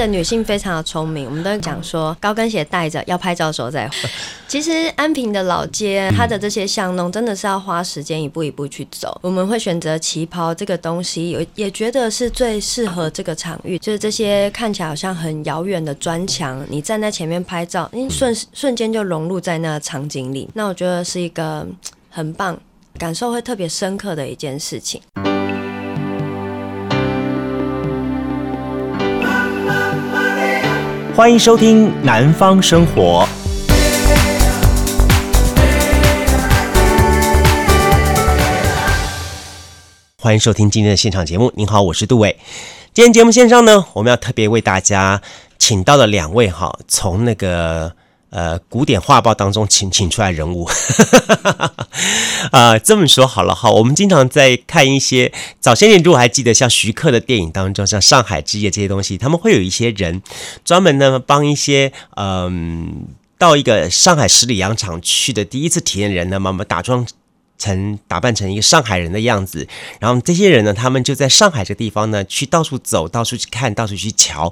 的女性非常的聪明，我们都讲说高跟鞋带着要拍照的时候再换。其实安平的老街，它的这些巷弄真的是要花时间一步一步去走。我们会选择旗袍这个东西，也觉得是最适合这个场域，就是这些看起来好像很遥远的砖墙，你站在前面拍照，你瞬间就融入在那个场景里。那我觉得是一个很棒，感受会特别深刻的一件事情。欢迎收听《南方生活》。欢迎收听今天的现场节目。您好，我是杜伟。今天节目线上呢，我们要特别为大家请到了两位哈，从那个古典画报当中请出来人物这么说好了哈，我们经常在看一些早些年，如果还记得像徐克的电影当中，像《上海之夜》这些东西，他们会有一些人专门呢帮一些到一个上海十里洋场去的第一次体验人呢，慢慢打扮成一个上海人的样子，然后这些人呢，他们就在上海这个地方呢，去到处走，到处去看，到处去瞧，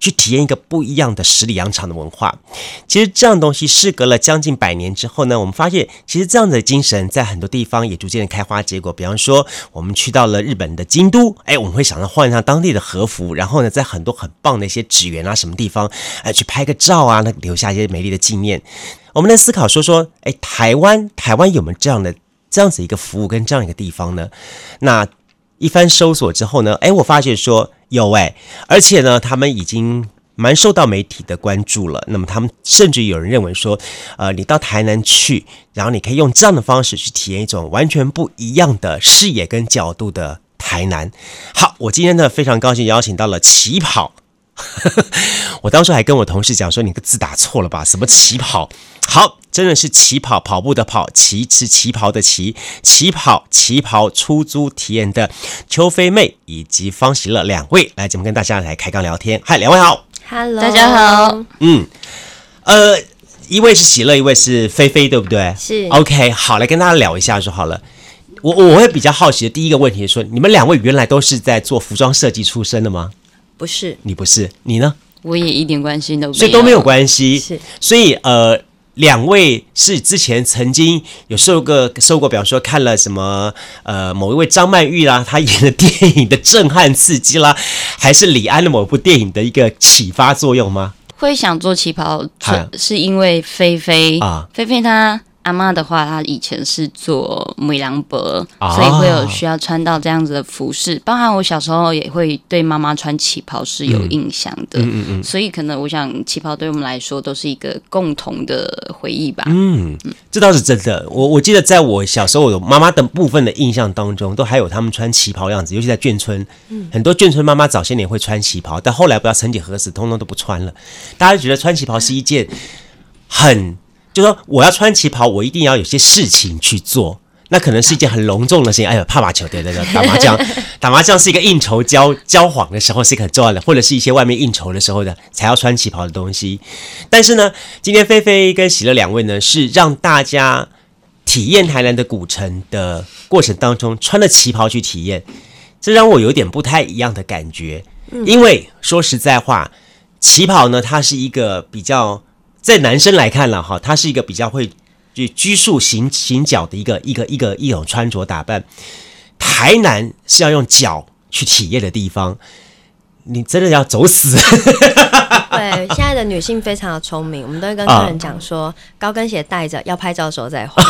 去体验一个不一样的十里洋场的文化。其实这样的东西事隔了将近100年之后呢，我们发现其实这样的精神在很多地方也逐渐的开花结果。比方说我们去到了日本的京都，我们会想到换上当地的和服，然后呢在很多很棒的一些植园啊什么地方去拍个照啊，留下一些美丽的纪念。我们在思考说台湾有没有这样子一个服务跟这样一个地方呢？那一番搜索之后呢，我发现说有而且呢他们已经蛮受到媒体的关注了。那么他们甚至有人认为说你到台南去，然后你可以用这样的方式去体验一种完全不一样的视野跟角度的台南。好，我今天呢非常高兴邀请到了旗袍我当初还跟我同事讲说，你个字打错了吧，什么旗袍？好，真的是旗袍，跑步的跑，旗是旗袍的旗，旗袍出租体验的邱飞妹以及方喜乐两位来节目跟大家来开杠聊天。嗨，两位好。Hello， 大家好。一位是喜乐，一位是飞飞，对不对？是。OK， 好，来跟大家聊一下就好了。我会比较好奇的第一个问题是说，你们两位原来都是在做服装设计出身的吗？不是。你不是，你呢？我也一点关系都没有，所以都没有关系。是，所以两位是之前曾经有受过，比方说看了什么某一位张曼玉啦，她演的电影的震撼刺激啦，还是李安的某部电影的一个启发作用吗？会想做旗袍，是因为菲菲她阿嬷的话，她以前是做美郎伯，所以会有需要穿到这样子的服饰。包含我小时候也会对妈妈穿旗袍是有印象的，所以可能我想旗袍对我们来说都是一个共同的回忆吧。这倒是真的。我记得在我小时候，我妈妈的部分的印象当中，都还有他们穿旗袍的样子，尤其在眷村，很多眷村妈妈早些年会穿旗袍，但后来不知道曾几何时，通通都不穿了。大家就觉得穿旗袍是一件很。就说我要穿旗袍，我一定要有些事情去做，那可能是一件很隆重的事情。怕麻球，对，打麻将，打麻将是一个应酬交往的时候是一个很重要的，或者是一些外面应酬的时候的才要穿旗袍的东西。但是呢，今天菲菲跟喜乐两位呢，是让大家体验台南的古城的过程当中，穿了旗袍去体验，这让我有点不太一样的感觉。因为说实在话，旗袍呢，它是一个比较。在男生来看了哈，他是一个比较会拘束行脚的一种穿着打扮。台南是要用脚去体验的地方，你真的要走死。对，现在的女性非常的聪明，我们都会跟客人讲说，高跟鞋带着要拍照的时候再换。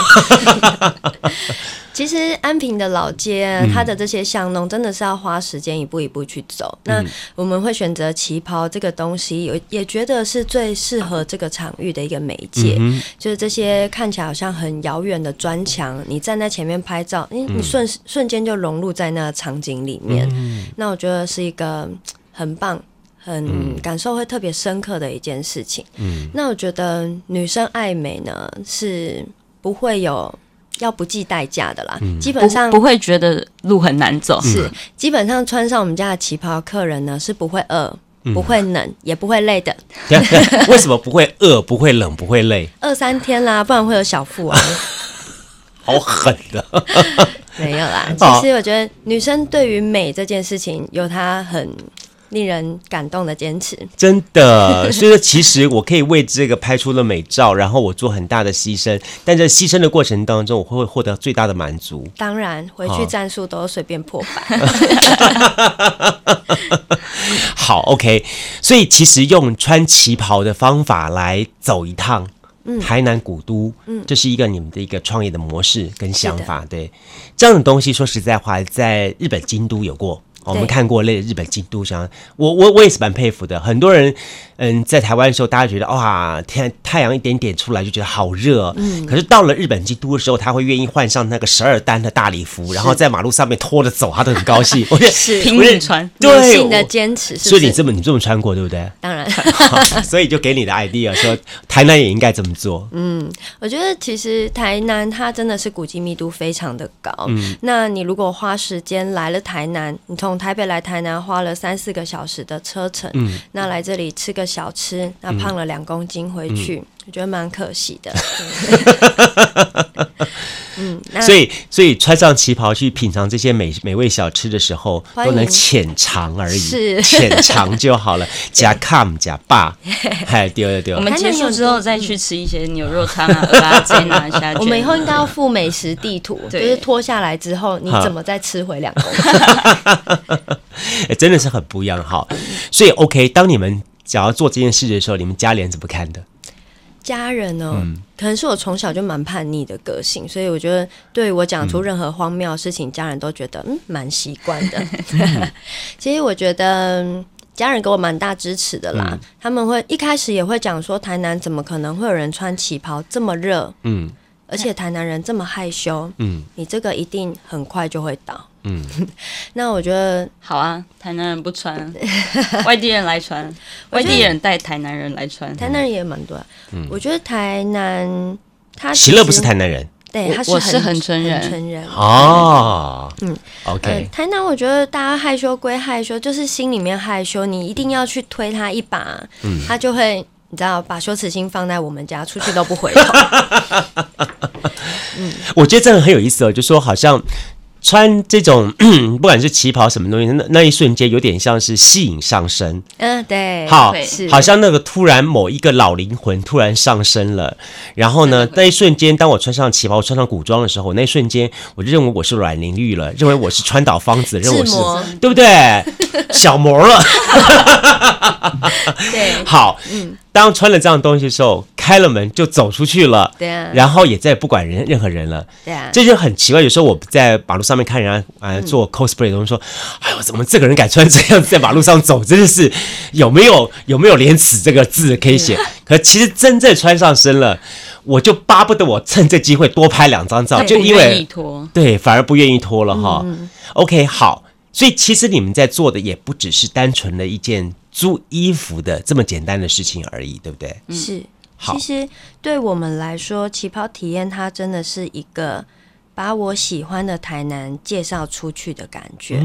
其实安平的老街，它的这些巷弄真的是要花时间一步一步去走。那我们会选择旗袍这个东西，也觉得是最适合这个场域的一个媒介。就是这些看起来好像很遥远的砖墙，你站在前面拍照，你瞬间就融入在那场景里面。那我觉得是一个很棒。很感受会特别深刻的一件事情。那我觉得女生爱美呢，是不会有要不计代价的啦。基本上不会觉得路很难走。是，基本上穿上我们家的旗袍的客人呢，是不会饿。不会冷，也不会累的。为什么不会饿、不会冷、不会累？饿3天啦，不然会有小腹啊。好狠的。没有啦，其实我觉得女生对于美这件事情有她很令人感动的坚持，真的。所以其实我可以为这个拍出了美照，然后我做很大的牺牲，但在牺牲的过程当中我会获得最大的满足。当然回去战术都随便破百、哦、好 OK。 所以其实用穿旗袍的方法来走一趟台南古都、这是一个你们的一个创业的模式跟想法。对，这样的东西说实在话在日本京都有过，我们看过类日本京都，像我也是蛮佩服的。很多人在台湾的时候大家觉得哇太阳一点点出来就觉得好热、可是到了日本京都的时候他会愿意换上那个12单的大礼服，然后在马路上面拖着走，他都很高兴。我觉得是平日穿，对，女性的坚持是不是？所以你这么穿过对不对？当然所以就给你的 idea 说台南也应该这么做。我觉得其实台南它真的是古迹密度非常的高、那你如果花时间来了台南，你从台北来台南花了3-4个小时的车程、那来这里吃个小吃，那胖了2公斤回去、我觉得蛮可惜的所以穿上旗袍去品尝这些美味小吃的时候都能浅尝而已，是浅尝就好了。吃糠吃饱对，我们结束之后再去吃一些牛肉汤啊蚵仔煎啊虾卷。我们以后应该要附美食地图，就是脱下来之后你怎么再吃回2公斤、真的是很不一样。好，所以 OK， 当你们想要做这件事的时候，你们家里人怎么看的？家人哦、可能是我从小就蛮叛逆的个性，所以我觉得对我讲出任何荒谬的事情、家人都觉得蛮习惯的其实我觉得家人给我蛮大支持的啦、他们会一开始也会讲说台南怎么可能会有人穿旗袍，这么热，而且台南人这么害羞，你这个一定很快就会倒。那我觉得好啊，台南人不穿外地人来穿，外地人带台南人来穿，台南人也蛮多、我觉得台南他喜乐不是台南人，对，我是很纯人哦。OK， 台南我觉得大家害羞归害羞，就是心里面害羞，你一定要去推他一把，他就会你知道把羞耻心放在我们家，出去都不回头、我觉得真的很有意思哦，就说好像穿这种不管是旗袍什么东西， 那一瞬间有点像是吸引上身。对，好像那个突然某一个老灵魂突然上身了，然后呢那一瞬间当我穿上旗袍穿上古装的时候，那一瞬间我就认为我是阮玲玉了，认为我是川岛芳子，认为我是对不对小魔了对，好，当穿了这样的东西的时候开了门就走出去了，对、然后也再不管任何人了，对、这就很奇怪。有时候我在马路上面看人家、做 cosplay 的东西说哎呦怎么这个人敢穿这样在马路上走，真的是有没有廉耻这个字可以写可其实真正穿上身了，我就巴不得我趁这机会多拍2张照，就因为对反而不愿意脱了哈、OK 好。所以其实你们在做的也不只是单纯的一件租衣服的这么简单的事情而已，对不对？是，其实对我们来说旗袍体验它真的是一个把我喜欢的台南介绍出去的感觉、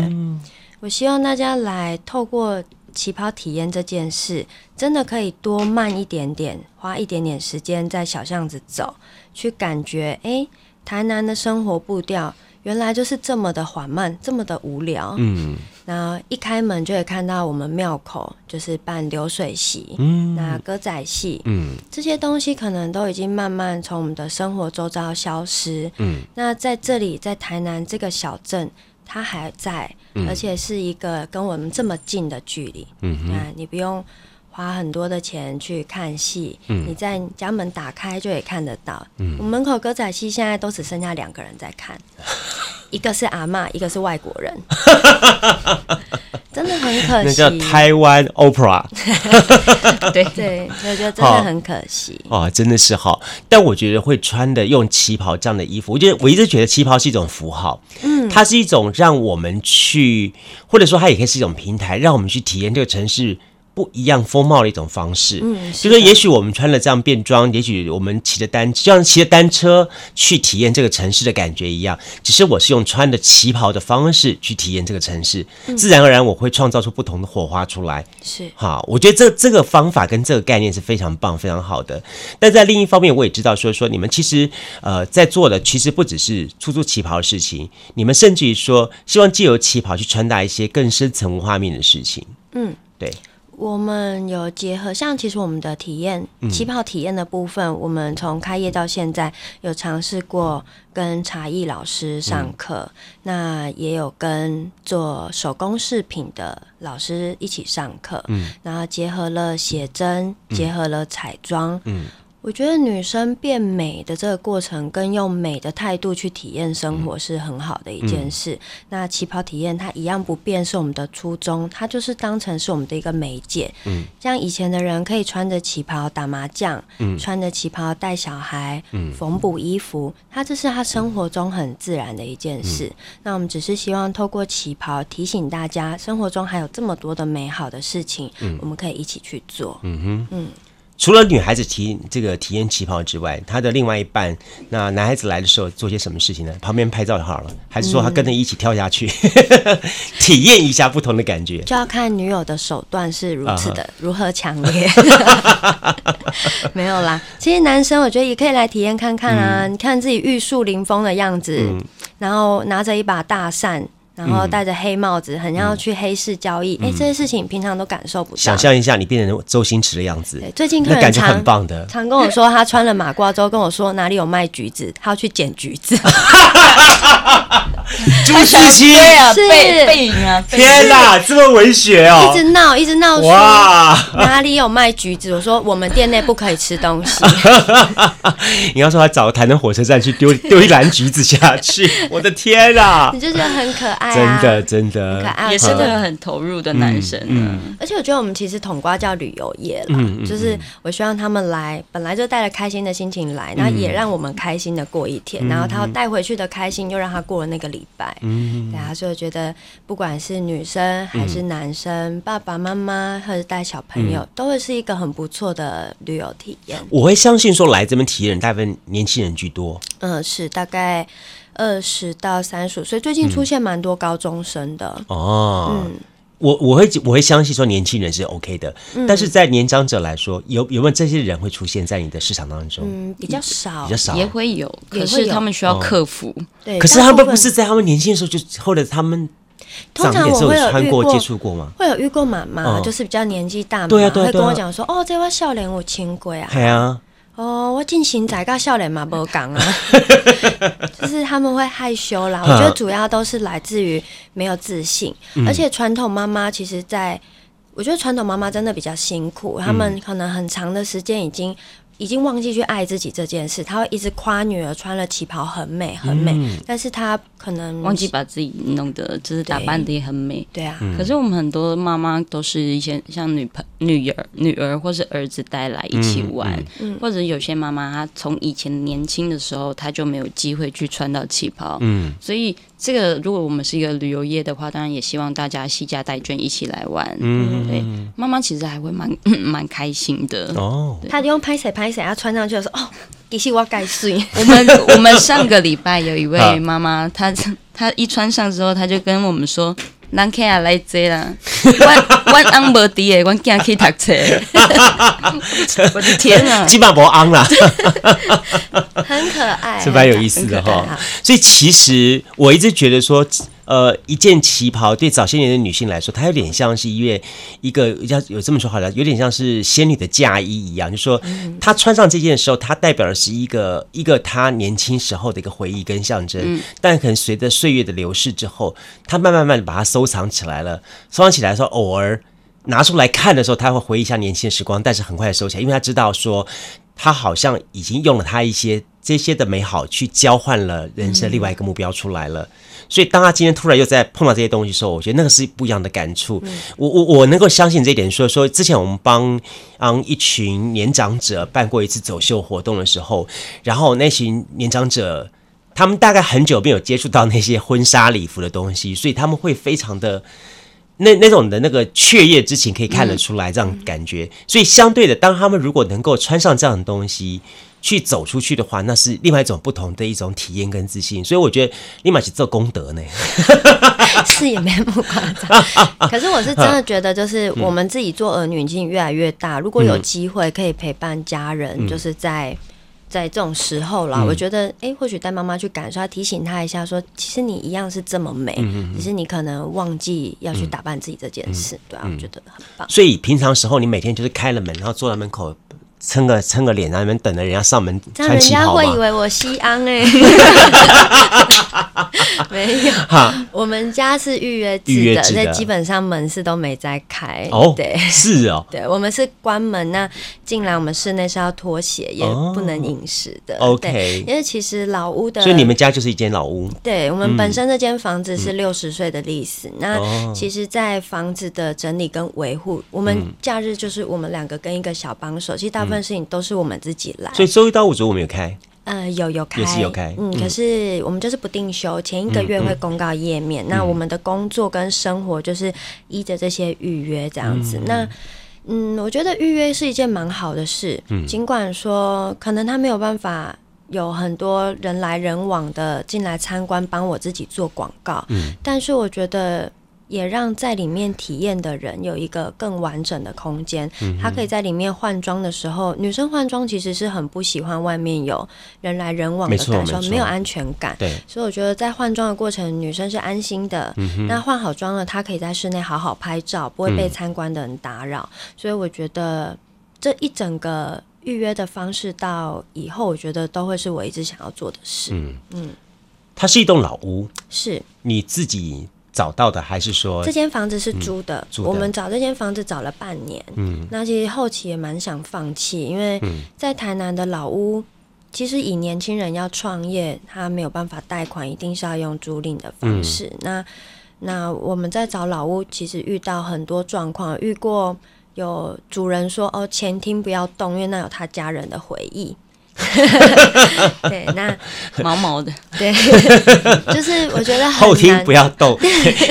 我希望大家来透过旗袍体验这件事真的可以多慢一点点，花一点点时间在小巷子走，去感觉台南的生活步调原来就是这么的缓慢，这么的无聊。那一开门就会看到我们庙口就是办流水席，那歌仔戏，这些东西可能都已经慢慢从我们的生活周遭消失。那在这里，在台南这个小镇，它还在，而且是一个跟我们这么近的距离。那你不用花很多的钱去看戏，你在家门打开就也看得到。我门口歌仔戏现在都只剩下2个人在看，一个是阿嬷，一个是外国人真的很可惜，那叫台湾 Opera 对，我觉得真的很可惜真的是好。但我觉得会穿的用旗袍这样的衣服，我一直觉得旗袍是一种符号，它是一种让我们去，或者说它也可以是一种平台，让我们去体验这个城市不一样风貌的一种方式。就是也许我们穿了这样便装，也许我们就像骑着单车去体验这个城市的感觉一样，只是我是用穿的旗袍的方式去体验这个城市，自然而然我会创造出不同的火花出来。是，好，我觉得这个方法跟这个概念是非常棒非常好的。但在另一方面我也知道说你们其实在做的其实不只是出租旗袍的事情，你们甚至于说希望藉由旗袍去传达一些更深层文化面的事情。嗯，对。我们有结合，像其实我们的体验，起跑体验的部分，我们从开业到现在有尝试过跟茶艺老师上课，那也有跟做手工饰品的老师一起上课，然后结合了写真，结合了彩妆，我觉得女生变美的这个过程跟用美的态度去体验生活是很好的一件事，那起跑体验它一样不变是我们的初衷，它就是当成是我们的一个媒介，像以前的人可以穿着旗袍打麻将，穿着旗袍带小孩，缝补衣服，它这是他生活中很自然的一件事，那我们只是希望透过旗袍提醒大家生活中还有这么多的美好的事情，我们可以一起去做。除了女孩子体验旗袍之外，她的另外一半，那男孩子来的时候做些什么事情呢？旁边拍照就好了，还是说他跟着一起跳下去，体验一下不同的感觉？就要看女友的手段是如此的、如何强烈。没有啦，其实男生我觉得也可以来体验看看啊，你看自己玉树临风的样子，然后拿着一把大扇。然后戴着黑帽子，很像要去黑市交易。这些事情平常都感受不到。想象一下，你变成周星驰的样子。最近客人感觉很棒的，常跟我说他穿了马褂之后跟我说哪里有卖橘子，他要去捡橘子。朱自清是背影啊！天哪，这么文学哦！一直闹，哇！哪里有卖橘子？我说我们店内不可以吃东西。你要说他找台南火车站去丢一篮橘子下去，我的天哪！你就觉得很可爱。真的很可爱，也是个很投入的男生、而且我觉得我们其实统括叫旅游业啦、就是我希望他们来本来就带了开心的心情来，然后也让我们开心的过一天、然后他带回去的开心又让他过了那个礼拜、对啊，所以我觉得不管是女生还是男生、爸爸妈妈或者带小朋友、都会是一个很不错的旅游体验。我会相信说来这边体验大部分年轻人居多，是大概20到35，所以最近出现蛮多高中生的、我会相信说年轻人是 OK 的、但是在年长者来说，有没有这些人会出现在你的市场当中？比较少，也会有，可是他们需要克服。对，可是他们不是在他们年轻的时候就，或者他们。通常我会有遇过接触过吗？会有遇过妈妈、就是比较年纪大嘛，对啊，会跟我讲说，哦，这我少年有亲过啊。对啊。哦，我进行在跟少年嘛不讲啊，就是他们会害羞啦。我觉得主要都是来自于没有自信，而且传统妈妈其实我觉得传统妈妈真的比较辛苦，他们可能很长的时间已经忘记去爱自己这件事。她会一直夸女儿穿了旗袍很美很美，但是她可能忘记把自己弄得就是打扮得也很美。对啊，可是我们很多妈妈都是一些像女儿或是儿子带来一起玩，或者有些妈妈她从以前年轻的时候她就没有机会去穿到旗袍，所以这个如果我们是一个旅游业的话，当然也希望大家携家带眷一起来玩。对，妈妈其实还会蛮开心的哦。她就用拍谁她穿上去的时候，哦，其实我改水。我们上个礼拜有一位妈妈，她一穿上之后，她就跟我们说。人客也来坐啦，我翁无滴的，我囝去读册。我的天啊，基本无翁啦，很可爱，是蛮有意思的哈。所以其实我一直觉得说，一件旗袍对早些年的女性来说，它有点像是一个有这么说好了，有点像是仙女的嫁衣一样，就是说她穿上这件的时候，它代表的是一个她年轻时候的一个回忆跟象征，但可能随着岁月的流逝之后，她慢慢的把它收藏起来的时候，偶尔拿出来看的时候，她会回忆一下年轻的时光，但是很快的收起来，因为她知道说她好像已经用了她一些这些的美好去交换了人生另外一个目标出来了。所以当他今天突然又在碰到这些东西的时候，我觉得那个是不一样的感触。我能够相信这一点，说之前我们帮一群年长者办过一次走秀活动的时候，然后那群年长者他们大概很久没有接触到那些婚纱礼服的东西，所以他们会非常的那种的那个雀跃之情可以看得出来，这样感觉。所以相对的，当他们如果能够穿上这样的东西去走出去的话，那是另外一种不同的一种体验跟自信。所以我觉得立马去做功德呢，是也没那么夸张。可是我是真的觉得，就是我们自己做儿女已经越来越大，如果有机会可以陪伴家人，就是在在这种时候啦，我觉得或许带妈妈去感受，要提醒她一下说其实你一样是这么美，只是你可能忘记要去打扮自己这件事，对啊，我觉得很棒。所以平常时候你每天就是开了门然后坐在门口撑个脸，然后你们等着人家上门穿旗袍吗？人家会以为我西安没有，我们家是预约制的，所以基本上门市都没在开。哦，对，是哦，对，我们是关门，那进来我们室内是要脱鞋，也不能饮食的。哦，OK， 因为其实老屋的，所以你们家就是一间老屋。对，我们本身这间房子是60岁的历史，那其实在房子的整理跟维护，我们假日就是我们两个跟一个小帮手，其实大部分事情都是我们自己来，所以周一到五周我们有开，有开，也是有开，可是我们就是不定休，前一个月会公告页面，那我们的工作跟生活就是依着这些预约这样子，那。我觉得预约是一件蛮好的事，尽管说可能他没有办法有很多人来人往的进来参观，帮我自己做广告，但是我觉得。也让在里面体验的人有一个更完整的空间，他可以在里面换装的时候，女生换装其实是很不喜欢外面有人来人往的感受，没有安全感，对，所以我觉得在换装的过程女生是安心的，那换好装了她可以在室内好好拍照，不会被参观的人打扰，所以我觉得这一整个预约的方式到以后我觉得都会是我一直想要做的事。它是一栋老屋，是你自己找到的还是说这间房子是租的？我们找这间房子找了半年，那其实后期也蛮想放弃，因为在台南的老屋其实以年轻人要创业他没有办法贷款，一定是要用租赁的方式，那我们在找老屋其实遇到很多状况，遇过有主人说哦前厅不要动，因为那有他家人的回忆对，那毛毛的，对，就是我觉得很难，后厅不要动，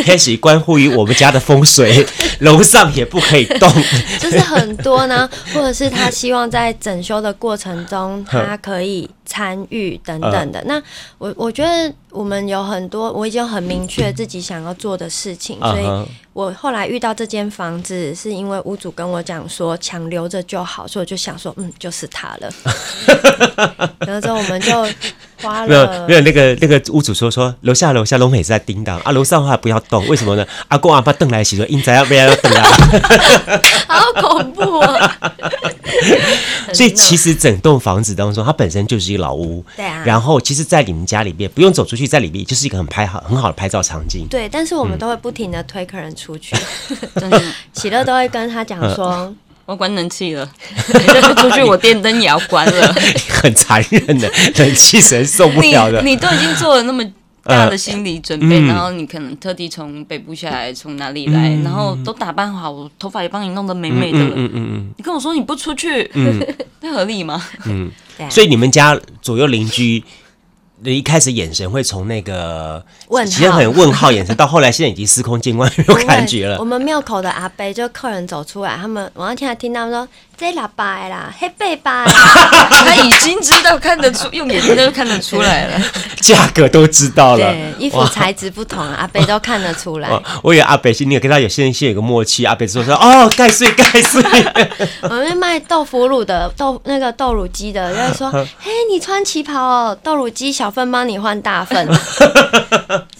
开始关乎于我们家的风水，楼上也不可以动，就是很多呢，或者是他希望在整修的过程中他可以参与等等的。那我觉得我们有很多，我已经很明确自己想要做的事情，所以我后来遇到这间房子是因为屋主跟我讲说抢留着就好，所以我就想说就是他了然后之后我们就花了没有那个屋主说楼下都每次在叮当啊，楼上的话不要动，为什么呢？阿公阿爸回来的时候应该要不要回来好恐怖哦所以其实整栋房子当中它本身就是一个老屋，对啊，然后其实在你们家里面不用走出去，在里面就是一个很好的拍照场景，对，但是我们都会不停的推客人出去喜乐都会跟他讲说我关冷气了出去我电灯也要关了很残忍的，冷气神受不了的你都已经做了那么大的心理准备，然后你可能特地从北部下来，从哪里来，然后都打扮好，我头发也帮你弄得美美的了，你跟我说你不出去，那合理吗？所以你们家左右邻居一开始眼神会从那个其实很问号眼神到后来现在已经司空见惯没有感觉了。我们庙口的阿伯就客人走出来，他们我那天还听他们说这喇叭啦，黑背吧，他已经知道看得出，用眼睛就看得出来了，价格都知道了，对，衣服材质不同，阿伯都看得出来。我以为阿伯是你有跟他有先有个默契，阿伯说哦盖碎盖碎。我们卖豆腐乳的那个豆乳鸡的，就说嘿你穿旗袍哦，豆乳鸡小份帮你换大份，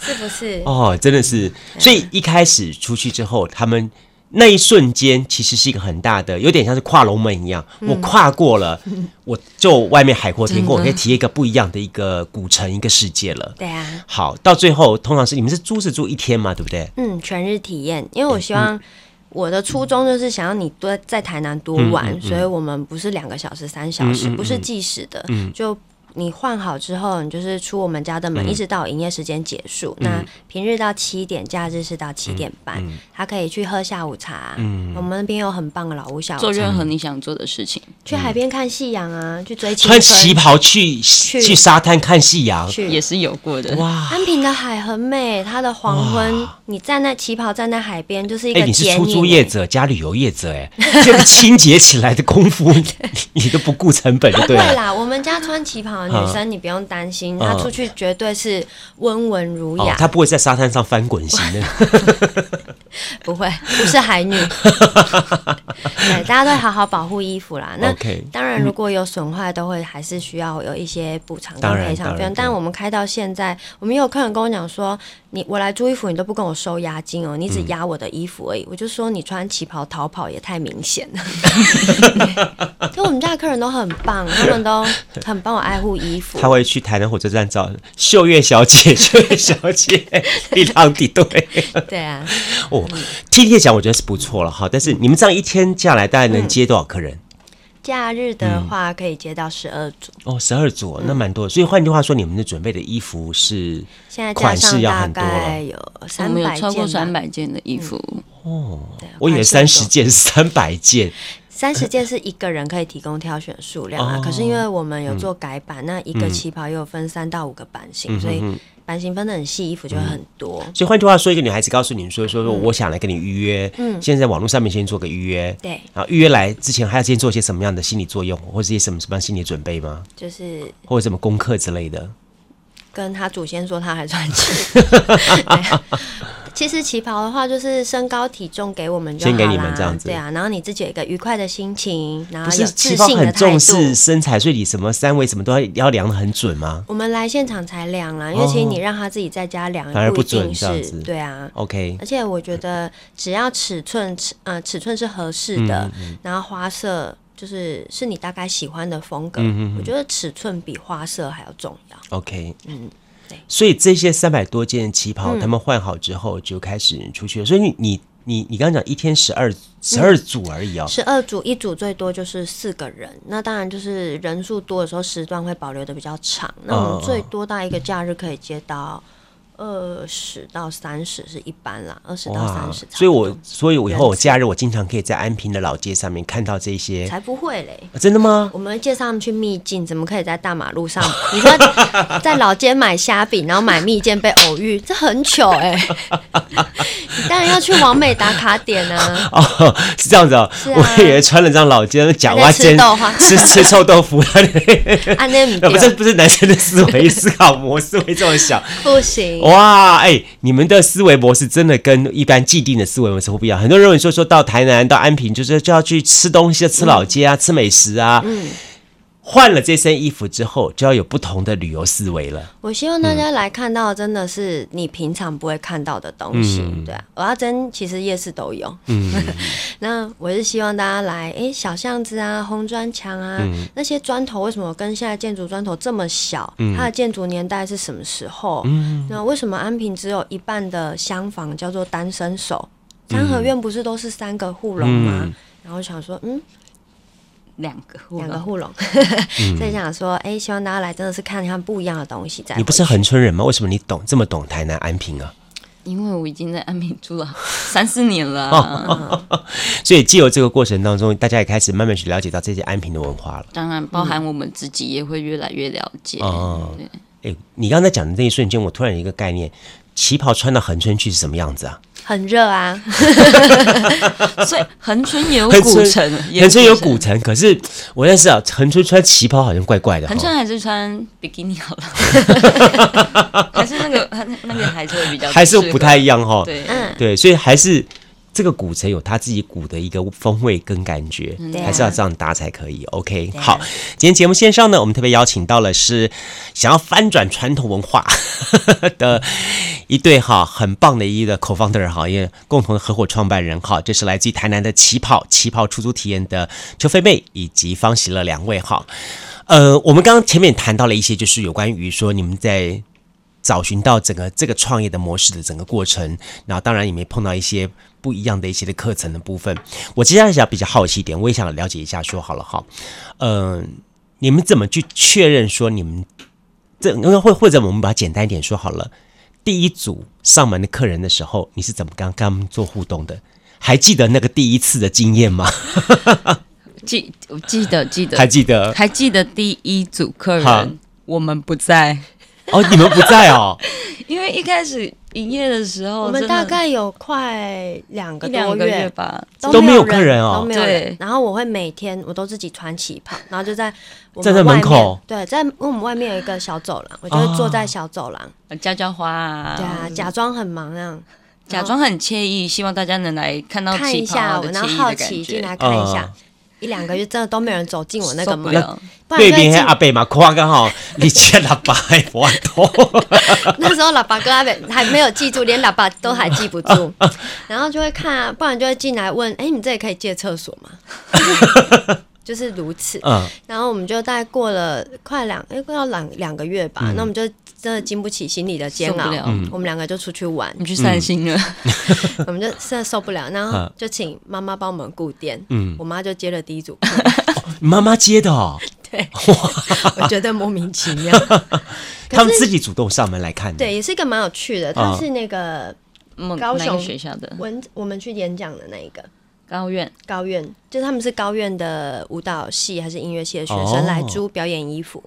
是不是？哦，真的是，所以一开始出去之后他们。那一瞬间其实是一个很大的，有点像是跨龙门一样，我跨过了，我就外面海阔天空，我可以体验一个不一样的一个古城，一个世界了。对啊。好，到最后通常是你们是租一天嘛，对不对？全日体验，因为我希望我的初衷就是想要你多在台南多玩，所以我们不是2个小时、3小时，不是计时的，就。你换好之后你就是出我们家的门，一直到营业时间结束，那平日到7点，假日是到7点半，他可以去喝下午茶，我们那边有很棒的老屋下午茶，做任何你想做的事情，去海边看夕阳啊，去追青春，穿旗袍去沙滩看夕阳也是有过的。哇，安平的海很美，它的黄昏你站在旗袍站在海边就是一个剪影，你是出租业者加旅游业者这个清洁起来的功夫你都不顾成本就对了。对啦，我们家穿旗袍好的女生你不用担心，她出去绝对是温文儒雅，她不会在沙滩上翻滚型的。不会，不是海女。对，大家都好好保护衣服啦。那、okay, 当然，如果有损坏，都会还是需要有一些补偿跟赔偿费用。但我们开到现在，我们也有客人跟我讲说，我来租衣服，你都不跟我收押金哦，你只押我的衣服而已。我就说你穿旗袍逃跑也太明显了。所以我们家的客人都很棒，他们都很帮我爱护衣服。他会去台南火车站找秀月小姐，秀月小姐，一浪敌对。对啊。哦，天天讲我觉得是不错了哈，但是你们这样一天下来大概能接多少客人？假日的话可以接到12组。哦，12组、哦、那蛮多的。所以换句话说，你们的准备的衣服是款式要很多了，现在加上大概有300件，我们有超过300件的衣服。哦，我以为30件，300件。30件是一个人可以提供挑选数量啊，可是因为我们有做改版，那一个旗袍也有分3到5个版型，所以版型分得很细，衣服就会很多。所以换句话说，一个女孩子告诉你们说我想来跟你预约，现在网络上面先做个预约，对，然后预约来之前还要先做些什么样的心理作用，或是一些什么样心理准备吗？就是或者什么功课之类的。跟他祖先说他还赚钱。其实旗袍的话，就是身高体重给我们就好啦，先给你们这样子，对啊。然后你自己有一个愉快的心情，然后有自信的态度。不是旗袍很重视身材，所以你什么三围什么都要量得很准吗？我们来现场才量啦，因为其实你让他自己在家量反而不准，这样子，对啊。OK。而且我觉得只要尺寸是合适的，然后花色就是你大概喜欢的风格，我觉得尺寸比花色还要重要。OK。嗯。所以这些300多件旗袍，他们换好之后就开始出去了。所以你刚刚讲一天12组而已哦，12组，一组最多就是4个人。那当然就是人数多的时候，时段会保留的比较长。那我们最多到一个假日可以接到20到30是一般啦，20到30。所以我以后我假日我经常可以在安平的老街上面看到这些。才不会嘞！啊、真的吗？我们会介绍他们去秘境，怎么可以在大马路上？你说在老街买虾饼，然后买蜜饯被偶遇，这很糗哎、欸！你当然要去网美打卡点啊！哦，是这样子哦。啊、我以为穿了张老街假蛙煎，吃臭豆腐。啊，那不是男生的思考模式会这么想，不行。哇，哎，你们的思维模式真的跟一般既定的思维模式不一样。很多人认为说到台南到安平就要去吃东西，吃老街啊，吃美食啊。换了这身衣服之后，就要有不同的旅游思维了。我希望大家来看到真的是你平常不会看到的东西，对啊。蚵仔煎其实夜市都有，那我是希望大家来，哎，小巷子啊，红砖墙啊，那些砖头为什么跟现在建筑砖头这么小？它的建筑年代是什么时候？那为什么安平只有一半的厢房叫做单身首？三合院不是都是3个护笼吗？然后想说，两个护笼，所以想说，哎、欸，希望大家来真的是看看不一样的东西在。你不是恒春人吗？为什么你这么懂台南安平啊？因为我已经在安平住了3-4年了、啊哦，所以藉由这个过程当中，大家也开始慢慢去了解到这些安平的文化了。当然，包含我们自己也会越来越了解。哦，哎、欸，你刚才讲的那一瞬间，我突然有一个概念：旗袍穿到恒春去是什么样子啊？很热啊，所以恒春也有古城，恒春有古城。可是我认识啊，恒春穿旗袍好像怪怪的。恒春还是穿比基尼好了，还是那个还是会比较，还是不太一样哈。对、对，所以还是这个古城有他自己古的一个风味跟感觉，还是要这样搭才可以。OK， 好，今天节目线上呢，我们特别邀请到了是想要翻转传统文化的一对哈，很棒的一个 co-founder 哈，因为共同的合伙创办人哈，这是来自于台南的旗袍出租体验的邱飞妹以及方喜乐两位哈。我们刚刚前面谈到了一些，就是有关于说你们在找寻到整个这个创业的模式的整个过程，然后当然也没碰到一些不一样的一些的课程的部分。我接下来想比较好奇一点，我也想了解一下说好了哈，你们怎么去确认说你们这或者我们把它简单一点说好了。第一组上门的客人的时候，你是怎么跟他们做互动的？还记得那个第一次的经验吗？还记得第一组客人，我们不在。哦，你们不在哦。因为一开始营业的时候，我们大概有快2个多月吧，都没有客人哦，都没有人。对，然后我会每天我都自己穿旗袍，然后就在我们外面站在门口，对，在我们外面有一个小走廊，我就会坐在小走廊浇浇花啊，对啊，假装很忙啊，假装很惬意，希望大家能来看到旗袍的惬意的感觉，看一下我，然后好奇进来看一下。1-2个月真的都没有人走进我那个门，对面那阿伯嘛夸刚好，你这喇叭还不按头。那时候喇叭跟阿伯还没有记住，连喇叭都还记不住，然后就会看啊，不然就会进来问，哎、欸，你这里可以借厕所吗？就是如此。然后我们就大概过了快快要两个月吧，那我们就真的经不起心理的煎熬，我们2个就出去玩，你去散心了，我们就真的受不了，然后就请妈妈帮我们顾店，我妈就接了第一组客人。妈妈接的哦，对，我觉得莫名其妙，他们自己主动上门来看的，对，也是一个蛮有趣的，他是那个高雄学校的，我们去演讲的那一个。高院就是他们是高院的舞蹈系还是音乐系的学生来租表演衣服，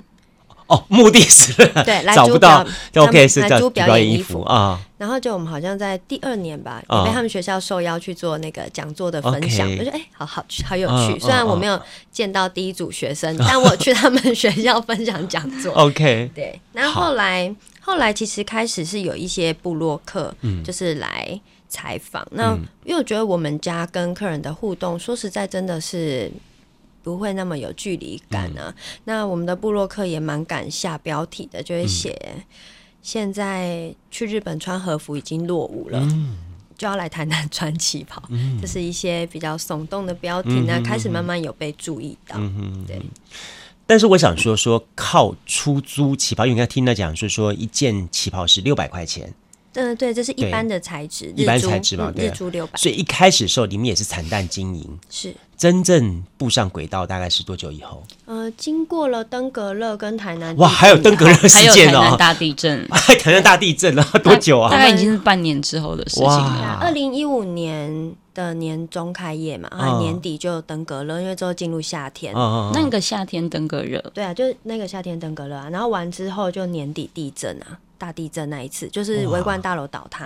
哦，目的是对来找不到 OK 是来租表演衣服啊。然后就我们好像在第2年吧，被他们学校受邀去做那个讲座的分享，我觉得哎，好有趣。虽然我没有见到第一组学生，但我去他们学校分享讲座。OK， 对。然后后来其实开始是有一些部落客，就是来采访，那因为我觉得我们家跟客人的互动，说实在真的是不会那么有距离感啊。那我们的部落客也蛮敢下标题的，就会写现在去日本穿和服已经落伍了，就要来台南穿旗袍，就是一些比较耸动的标题呢，开始慢慢有被注意到，对。但是我想说靠出租旗袍，因为刚才听他讲说一件旗袍是600块钱。对，这是一般的材质，一般材质嘛，对，日租600。所以一开始的时候，你们也是惨淡经营，是真正步上轨道大概是多久以后？经过了登革热跟台南地震，哇，还有登革热事件哦，还有台南大地震，台南大地震了多久啊？大概已经是半年之后的事情了。2015年的年中开业嘛，年底就登革热，因为之后进入夏天，那个夏天登革热，对啊，就是那个夏天登革热啊，然后完之后就年底地震啊。大地震那一次就是维冠大楼倒塌，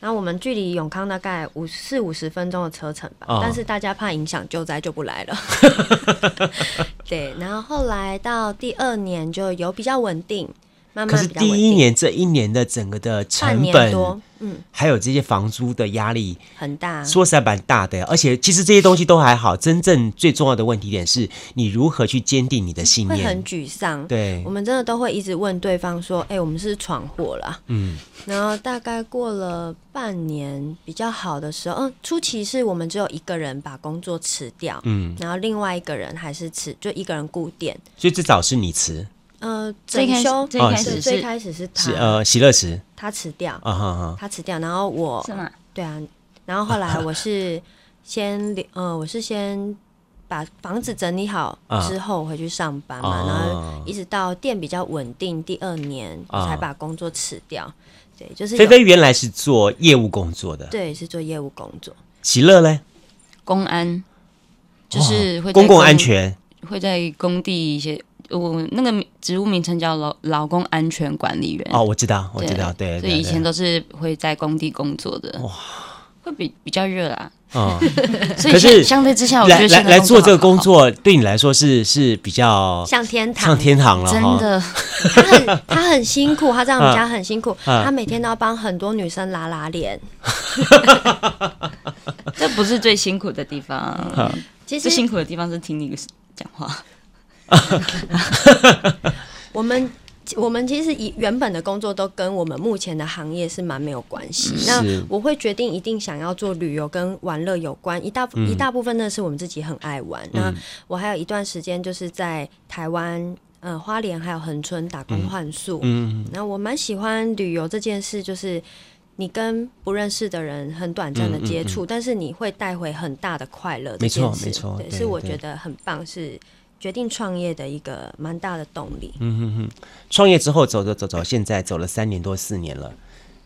然后我们距离永康大概40-50分钟的车程吧，但是大家怕影响救灾就不来了。对，然后后来到第2年就有比较稳定，慢慢比较稳定。可是第1年这1年的整个的成本多，还有这些房租的压力很大，说实在蛮大的。而且其实这些东西都还好，真正最重要的问题点是你如何去坚定你的信念。会很沮丧，对，我们真的都会一直问对方说：“哎、欸，我们是闯祸了。”然后大概过了半年比较好的时候，初期是我们只有1个人把工作辞掉，然后另外1个人还是辞，就1个人顾店。所以最早是你辞。最开始是他，喜乐池，他辞掉，他辞掉，然后我是吗？对啊，然后后来我是先我是先把房子整理好之后回去上班嘛，然后一直到店比较稳定，第2年我才把工作辞掉。对，就是菲菲原来是做业务工作的，对，是做业务工作。喜乐嘞，公安，就是会公共安全，会在工地一些。我那个职务名称叫劳工安全管理员。哦，我知道，对，所以以前都是会在工地工作的，哇，会比较热啦。所以相对之下，我觉得来做这个工作对你来说是比较像天堂了，真的。他很辛苦，他在我们家很辛苦，他每天都要帮很多女生拉脸。这不是最辛苦的地方，其实最辛苦的地方是听你讲话。我们其实原本的工作都跟我们目前的行业是蛮没有关系。那我会决定一定想要做旅游跟玩乐有关，一大部分呢是我们自己很爱玩。那我还有一段时间就是在台湾花莲还有恒春打工换宿。那我蛮喜欢旅游这件事，就是你跟不认识的人很短暂的接触，但是你会带回很大的快乐。没错没错，对，是我觉得很棒，是决定创业的一个蛮大的动力。创业之后走，现在走了3年多4年了，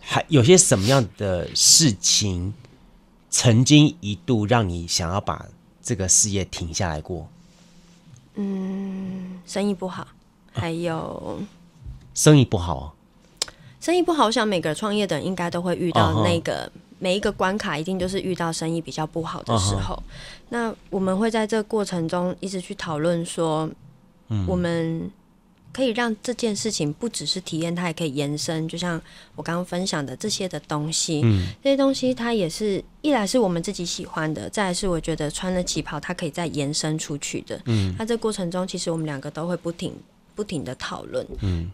还有些什么样的事情曾经一度让你想要把这个事业停下来过？生意不好，还有生意不好，生意不好，我想每个创业的人应该都会遇到那个、每一个关卡一定就是遇到生意比较不好的时候。那我们会在这个过程中一直去讨论说，我们可以让这件事情不只是体验，它也可以延伸。就像我刚刚分享的这些的东西，这些东西它也是一来是我们自己喜欢的，再来是我觉得穿了旗袍它可以再延伸出去的。那这过程中其实我们两个都会不停的讨论。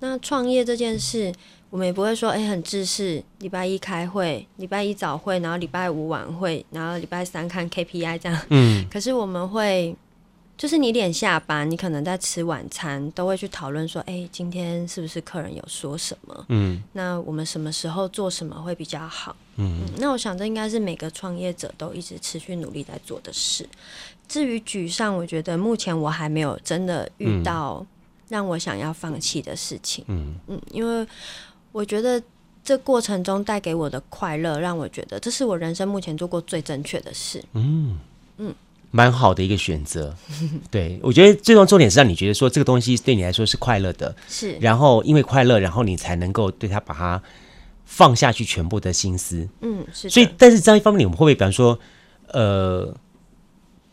那创业这件事，我们也不会说很制式，礼拜一开会，礼拜一早会，然后礼拜五晚会，然后礼拜三看 KPI 这样。可是我们会，就是你点下班，你可能在吃晚餐，都会去讨论说，今天是不是客人有说什么？那我们什么时候做什么会比较好？那我想这应该是每个创业者都一直持续努力在做的事。至于沮丧，我觉得目前我还没有真的遇到让我想要放弃的事情。因为我觉得这过程中带给我的快乐，让我觉得这是我人生目前做过最正确的事。蛮好的一个选择。对，我觉得最重点是让你觉得说这个东西对你来说是快乐的，是，然后因为快乐，然后你才能够对它把它放下去全部的心思。是的。所以，但是这一方面，我们会不会比方说，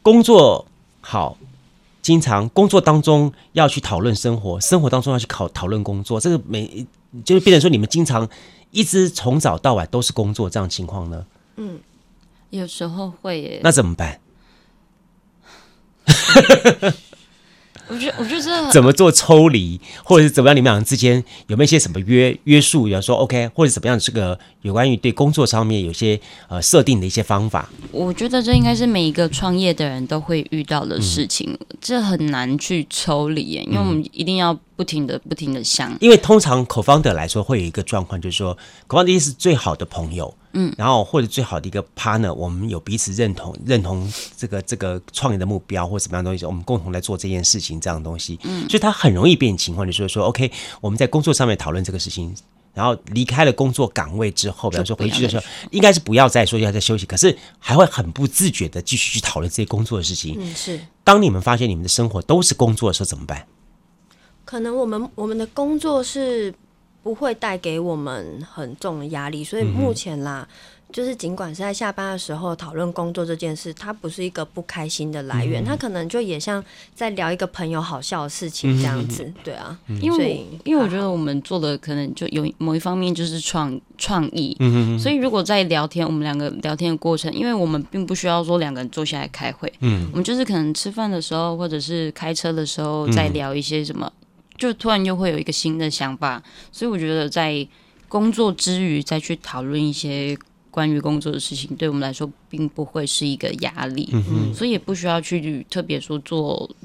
工作好？经常工作当中要去讨论生活，生活当中要去讨论工作，这个就是变成说你们经常一直从早到晚都是工作这样的情况呢？有时候会耶。那怎么办？我觉得这怎么做抽离，或者是怎么样？你们俩之间有没有一些什么约束？比方说 OK， 或者怎么样？这个有关于对工作上面有些设定的一些方法。我觉得这应该是每一个创业的人都会遇到的事情，这很难去抽离耶，因为我们一定要不停的想。因为通常 co-founder 来说，会有一个状况，就是说 co-founder 是最好的朋友，然后或者最好的一个 partner， 我们有彼此认同这个创业的目标或什么样的东西，我们共同来做这件事情这样的东西，所以它很容易变情况，就是说 OK， 我们在工作上面讨论这个事情，然后离开了工作岗位之后，比方说回去的时候，应该是不要再说要再休息，可是还会很不自觉的继续去讨论这些工作的事情。是。当你们发现你们的生活都是工作的时候，怎么办？可能我们的工作是不会带给我们很重的压力，所以目前啦，就是尽管是在下班的时候讨论工作这件事，它不是一个不开心的来源，它可能就也像在聊一个朋友好笑的事情这样子。对啊，因为我觉得我们做的可能就有某一方面就是创意，所以如果在聊天，我们两个聊天的过程，因为我们并不需要说两个人坐下来开会，我们就是可能吃饭的时候或者是开车的时候再聊一些什么，就突然又会有一个新的想法，所以我觉得在工作之余再去讨论一些关于工作的事情，对我们来说并不会是一个压力，所以也不需要去特别说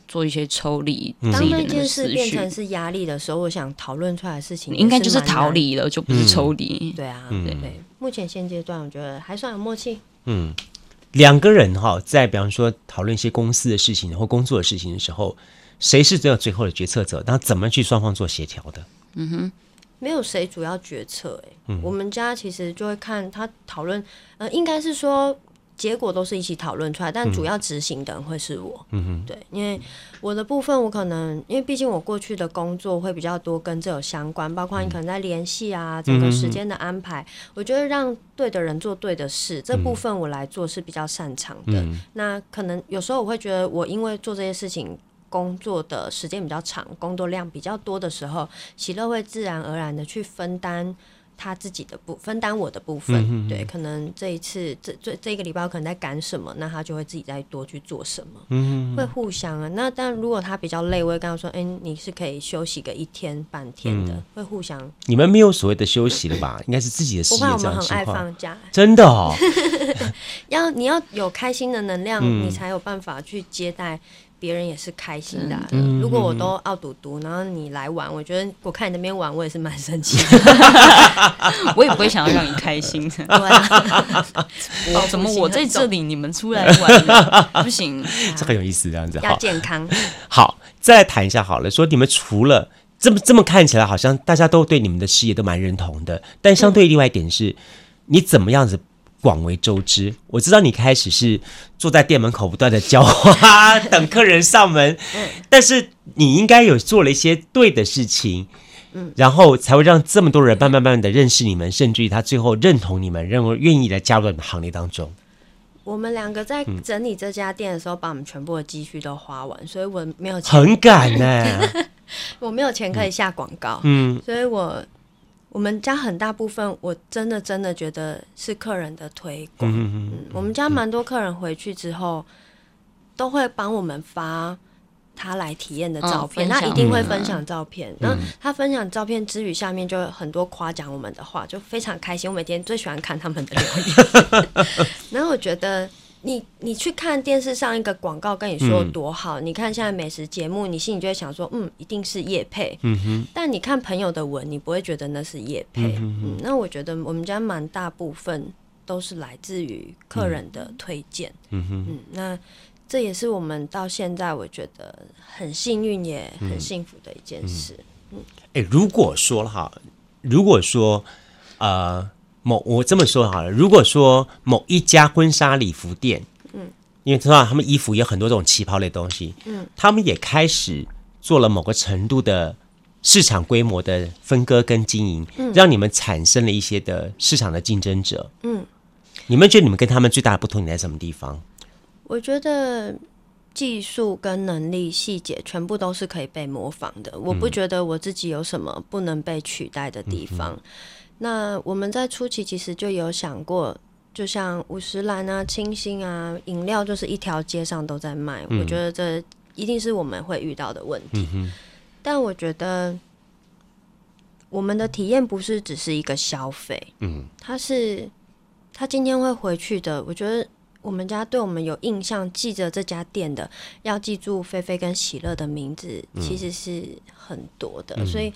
做一些抽离。当那件事变成是压力的时候，我想讨论出来的事情应该就是逃离了，就不是抽离。对啊，对，目前现阶段我觉得还算有默契。两个人在比方说讨论一些公司的事情或工作的事情的时候，谁是最后的决策者？那怎么去双方做协调的？没有谁主要决策。我们家其实就会看他讨论，应该是说结果都是一起讨论出来，但主要执行的人会是我。对，因为我的部分，我可能因为毕竟我过去的工作会比较多跟这有相关，包括你可能在联系啊，整个时间的安排，我觉得让对的人做对的事，这部分我来做是比较擅长的。那可能有时候我会觉得，我因为做这些事情，工作的时间比较长，工作量比较多的时候，喜乐会自然而然的去分担他自己的分担我的部分。对，可能这一次这个礼拜我可能在赶什么，那他就会自己再多去做什么。会互相啊。那但如果他比较累，我会跟他说，你是可以休息个一天半天的。会互相。你们没有所谓的休息了吧？应该是自己的事业这样情况。我们很爱放假。真的哦。你要有开心的能量，你才有办法去接待别人也是开心的。如果我都傲嘟嘟，然后你来玩，我觉得我看你那边玩，我也是蛮生气的。我也不会想要让你开心的。对啊，怎么我在这里，你们出来玩不行？这很有意思，这样子要健康。好，再来谈一下好了。说你们除了这么看起来，好像大家都对你们的事业都蛮认同的，但相对另外一点是，你怎么样子广为周知？我知道你开始是坐在店门口不断的浇花，等客人上门，但是你应该有做了一些对的事情，然后才会让这么多人慢慢的认识你们，甚至于他最后认同你们，愿意来加入到你们行列当中。我们两个在整理这家店的时候，把我们全部的积蓄都花完，所以我没有钱，很敢欸我没有钱可以下广告，所以我们家很大部分我真的觉得是客人的推广，我们家蛮多客人回去之后都会帮我们发他来体验的照片，他一定会分享照片，然后他分享照片之余下面就很多夸奖我们的话，就非常开心，我每天最喜欢看他们的留言然后我觉得你去看电视上一个广告跟你说多好，你看现在美食节目，你心里就会想说一定是业配，但你看朋友的文你不会觉得那是业配，那我觉得我们家蛮大部分都是来自于客人的推荐，那这也是我们到现在我觉得很幸运也很幸福的一件事。我这么说好了，如果说某一家婚纱礼服店，因为他们衣服有很多这种旗袍类的东西，他们也开始做了某个程度的市场规模的分割跟经营，让你们产生了一些的市场的竞争者，你们觉得你们跟他们最大的不同点在什么地方？我觉得技术跟能力细节全部都是可以被模仿的，我不觉得我自己有什么不能被取代的地方，那我们在初期其实就有想过，就像五十岚啊、清新啊，饮料就是一条街上都在卖，我觉得这一定是我们会遇到的问题，但我觉得我们的体验不是只是一个消费，他今天会回去的，我觉得我们家对我们有印象记着这家店的，要记住菲菲跟喜乐的名字其实是很多的，所以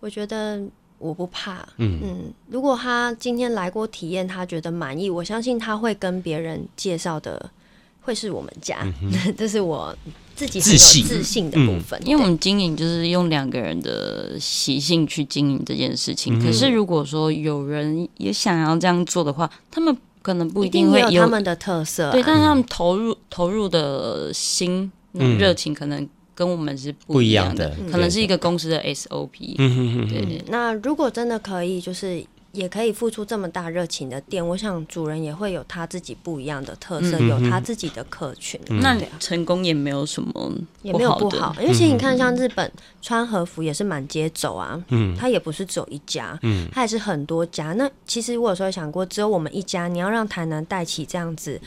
我觉得我不怕，如果他今天来过体验他觉得满意，我相信他会跟别人介绍的会是我们家，这是我自己很有自信的部分，因为我们经营就是用两个人的习性去经营这件事情，可是如果说有人也想要这样做的话，他们可能不一定会有他们的特色，对，但是他们投入的心热情可能跟我们是不一样的，可能是一个公司的 SOP， 对。那如果真的可以，就是也可以付出这么大热情的店，我想主人也会有他自己不一样的特色，有他自己的客群，那成功也没有什么不好的，也没有不好，因为其实你看像日本穿和服也是满街走啊，它也不是只有一家，它也是很多家，那其实我有时候想过，只有我们一家，你要让台南带起这样子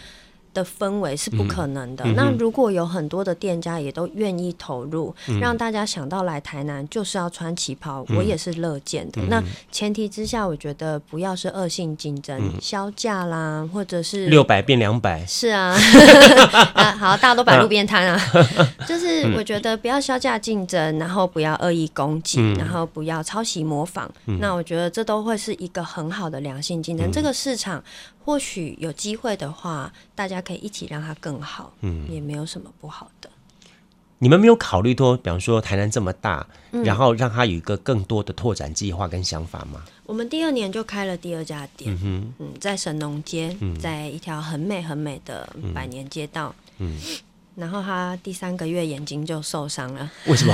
的氛围是不可能的，那如果有很多的店家也都愿意投入，让大家想到来台南就是要穿旗袍，我也是乐见的，那前提之下我觉得不要是恶性竞争，销价啦，或者是600变200，是啊好，大家都摆路边摊啊就是我觉得不要销价竞争，然后不要恶意攻击，然后不要抄袭模仿，那我觉得这都会是一个很好的良性竞争，这个市场或许有机会的话，大家可以一起让它更好，也没有什么不好的。你们没有考虑多，比方说台南这么大，然后让它有一个更多的拓展计划跟想法吗？我们第2年就开了第2家店，在神农街，在一条很美很美的百年街道，然后他第3个月眼睛就受伤了。为什么？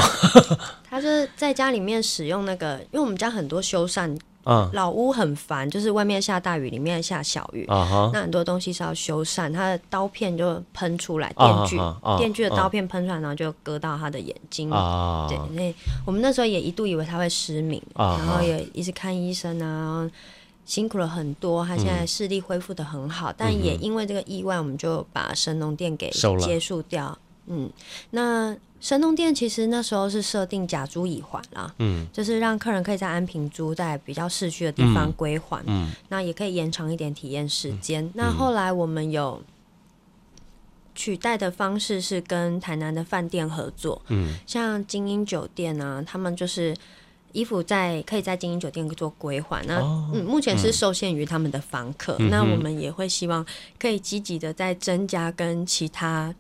他是在家里面使用那个，因为我们家很多修缮。老屋很烦，就是外面下大雨里面下小雨，那很多东西是要修缮，它的刀片就喷出来，电锯的刀片喷出来，然后就割到他的眼睛，对，那我们那时候也一度以为他会失明，然后也一直看医生啊，辛苦了很多，他现在视力恢复得很好，但也因为这个意外，我们就把神农店给结束掉，那神农店其实那时候是设定甲租乙还啦，就是让客人可以在安平租，在比较市区的地方归还，那也可以延长一点体验时间，那后来我们有取代的方式是跟台南的饭店合作，像精英酒店啊，他们就是衣服可以在精英酒店做归还，那目前是受限于他们的房客，那我们也会希望可以积极的再增加跟其他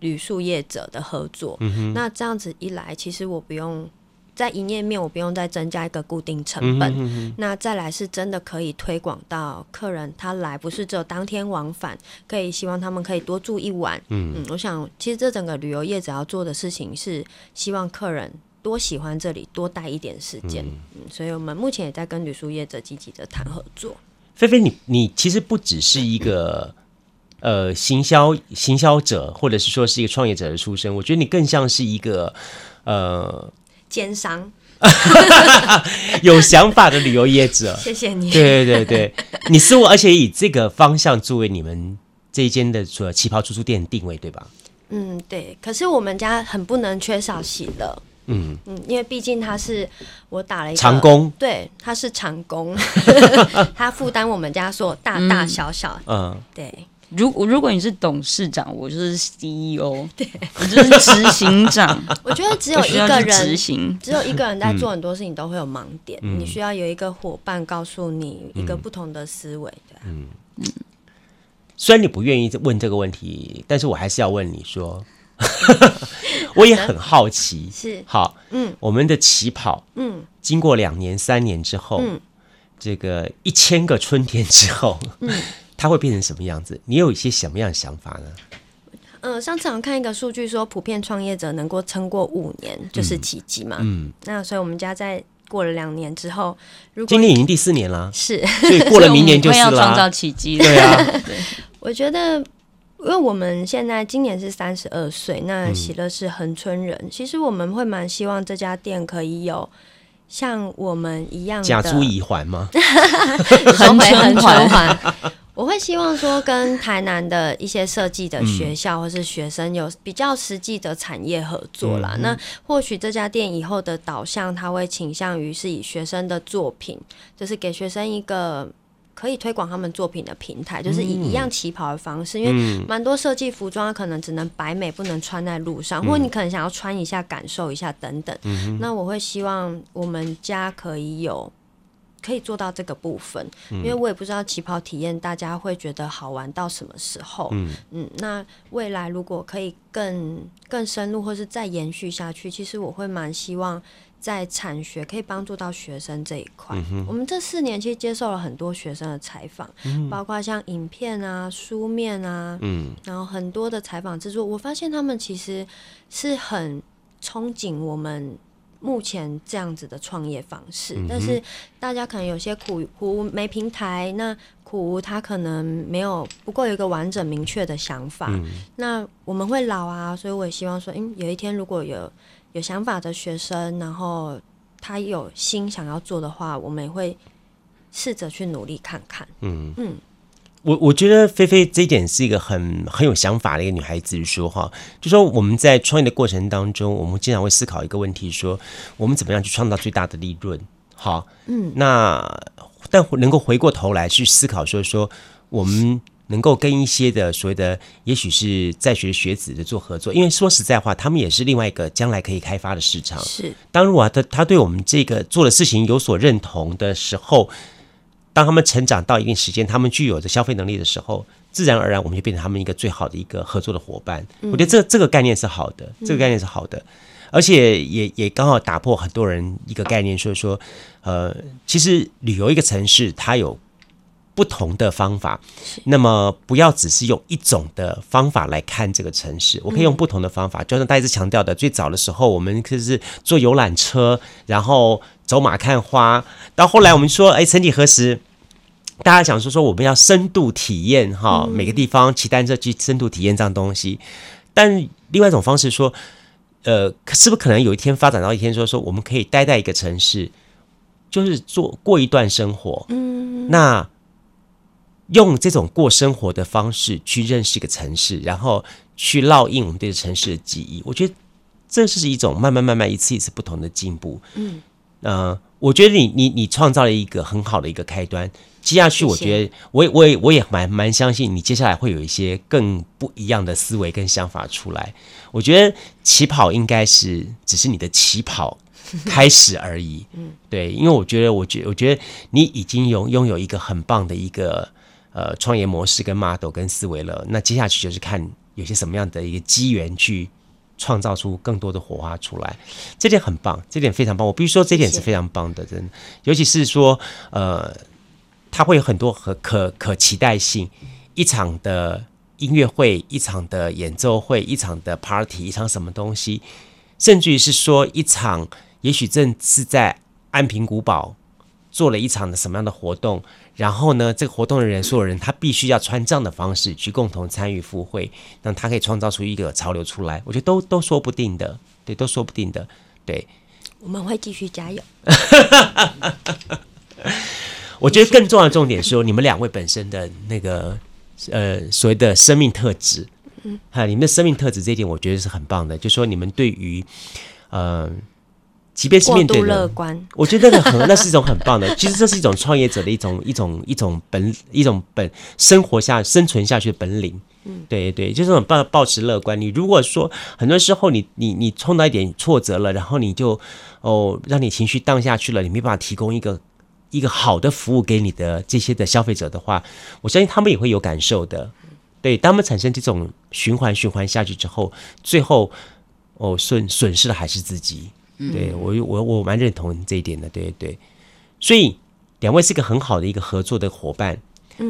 旅宿业者的合作，那这样子一来，其实我不用在营业面，我不用再增加一个固定成本，那再来是真的可以推广到客人他来不是只有当天往返，可以希望他们可以多住一晚，我想其实这整个旅游业者要做的事情是希望客人多喜欢这里，多待一点时间。所以我们目前也在跟旅宿业者积极的谈合作。菲菲，你其实不只是一个行销者，或者是说是一个创业者的出身，我觉得你更像是一个奸商有想法的旅游业者。谢谢你。对对对，你是我，而且以这个方向作为你们这一间的旗袍出租店定位，对吧？嗯，对。可是我们家很不能缺少喜乐。嗯嗯，因为毕竟他是我打了一个长工，对，他是长工，他负担我们家所有大大小小。嗯，对。如果你是董事长，我就是 CEO， 对，我就是执行长。我觉得只有一个人执行，只有一个人在做很多事情都会有盲点，你需要有一个伙伴告诉你一个不同的思维，对吧？嗯嗯。虽然你不愿意问这个问题，但是我还是要问你说。我也很好奇，是好，我们的旗袍，经过2年3年之后，这个1000个春天之后，它会变成什么样子？你有一些什么样的想法呢？上次我看一个数据说，普遍创业者能够撑过5年就是奇迹嘛。那所以我们家在过了2年之后，如果今年已经第4年了，是，所以过了明年就是了，要创造奇迹。对啊，对，我觉得。因为我们现在今年是32岁，那喜乐是恒春人，其实我们会蛮希望这家店可以有像我们一样的甲租乙还吗？恒春还，我会希望说跟台南的一些设计的学校或是学生有比较实际的产业合作啦。那或许这家店以后的导向，它会倾向于是以学生的作品，就是给学生一个。可以推广他们作品的平台，就是以一样旗袍的方式，因为蛮多设计服装可能只能摆美，不能穿在路上，或者你可能想要穿一下感受一下等等。那我会希望我们家可以做到这个部分，因为我也不知道旗袍体验大家会觉得好玩到什么时候。那未来如果可以更深入或是再延续下去，其实我会蛮希望在产学可以帮助到学生这一块。我们这4年其实接受了很多学生的采访，包括像影片啊、书面啊，然后很多的采访制作，我发现他们其实是很憧憬我们目前这样子的创业方式。但是大家可能有些苦无没平台，那苦无他可能没有不够有一个完整明确的想法。那我们会老啊，所以我也希望说，有一天如果有想法的学生，然后他有心想要做的话，我们也会试着去努力看看。我觉得菲菲这一点是一个很有想法的一个女孩子说哈，就说我们在创业的过程当中，我们经常会思考一个问题说，我们怎么样去创造最大的利润？好，那但能够回过头来去思考说我们。能够跟一些的所谓的也许是在学的学子的做合作，因为说实在话，他们也是另外一个将来可以开发的市场。是，当如果他对我们这个做的事情有所认同的时候，当他们成长到一定时间，他们具有的消费能力的时候，自然而然我们就变成他们一个最好的一个合作的伙伴。我觉得这个概念是好的，这个概念是好的。而且也刚好打破很多人一个概念，说其实旅游一个城市，它有不同的方法，那么不要只是用一种的方法来看这个城市，我可以用不同的方法。就像大家一直强调的，最早的时候我们就是坐游览车，然后走马看花，到后来我们说，曾几何时，大家想说我们要深度体验哈，每个地方骑单车去深度体验这样东西。但另外一种方式说，是不是可能有一天发展到一天说我们可以待在一个城市，就是过一段生活，那。用这种过生活的方式去认识一个城市，然后去烙印我们对这城市的记忆，我觉得这是一种慢慢一次一次不同的进步。我觉得你创造了一个很好的一个开端，接下去我觉得我也蛮相信你接下来会有一些更不一样的思维跟想法出来。我觉得起跑应该是只是你的起跑开始而已。对，因为我觉得你已经拥有一个很棒的一个。创业模式跟 model 跟思维了，那接下去就是看有些什么样的一个机缘去创造出更多的火花出来，这点很棒，这点非常棒，我必须说这点是非常棒的，真的，尤其是说它会有很多可期待性，一场的音乐会，一场的演奏会，一场的 party， 一场什么东西，甚至于是说一场，也许正是在安平古堡做了一场的什么样的活动，然后呢，这个活动的人所有人他必须要穿这样的方式去共同参与赴会，让他可以创造出一个潮流出来，我觉得都说不定的，对，都说不定的，对，我们会继续加油。我觉得更重要的重点是你们两位本身的那个所谓的生命特质，你们的生命特质这一点我觉得是很棒的，就是说你们对于即便是面对过度乐观，我觉得那是一种很棒的，其实这是一种创业者的一种生存下去的本领，对对，就是很棒，保持乐观。你如果说很多时候你碰到一点挫折了，然后你就让你情绪荡下去了，你没办法提供一个好的服务给你的这些的消费者的话，我相信他们也会有感受的。对，当他们产生这种循环下去之后，最后损失的还是自己。对，我蛮认同这一点的，对对，所以两位是个很好的一个合作的伙伴，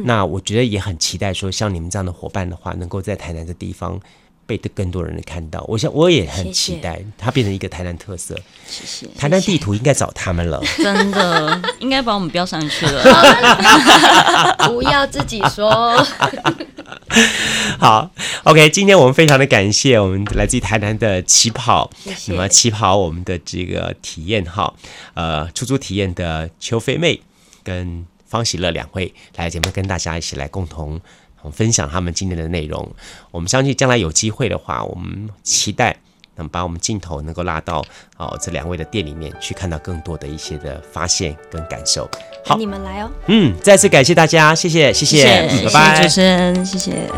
那我觉得也很期待说像你们这样的伙伴的话，能够在台南这地方被更多人看到，我也很期待它变成一个台南特色。谢谢，台南地图应该找他们了，真的应该把我们标上去了。不要自己说。好 ，OK， 今天我们非常的感谢我们来自于台南的旗袍，谢谢，那么旗袍我们的这个体验哈，出租体验的邱飞妹跟方喜乐两位来节目跟大家一起来共同分享他们今天的内容。我们相信将来有机会的话，我们期待能把我们镜头能够拉到这两位的店里面去，看到更多的一些的发现跟感受。好，你们来哦。再次感谢大家，谢谢，谢谢，拜拜，主持人，谢谢。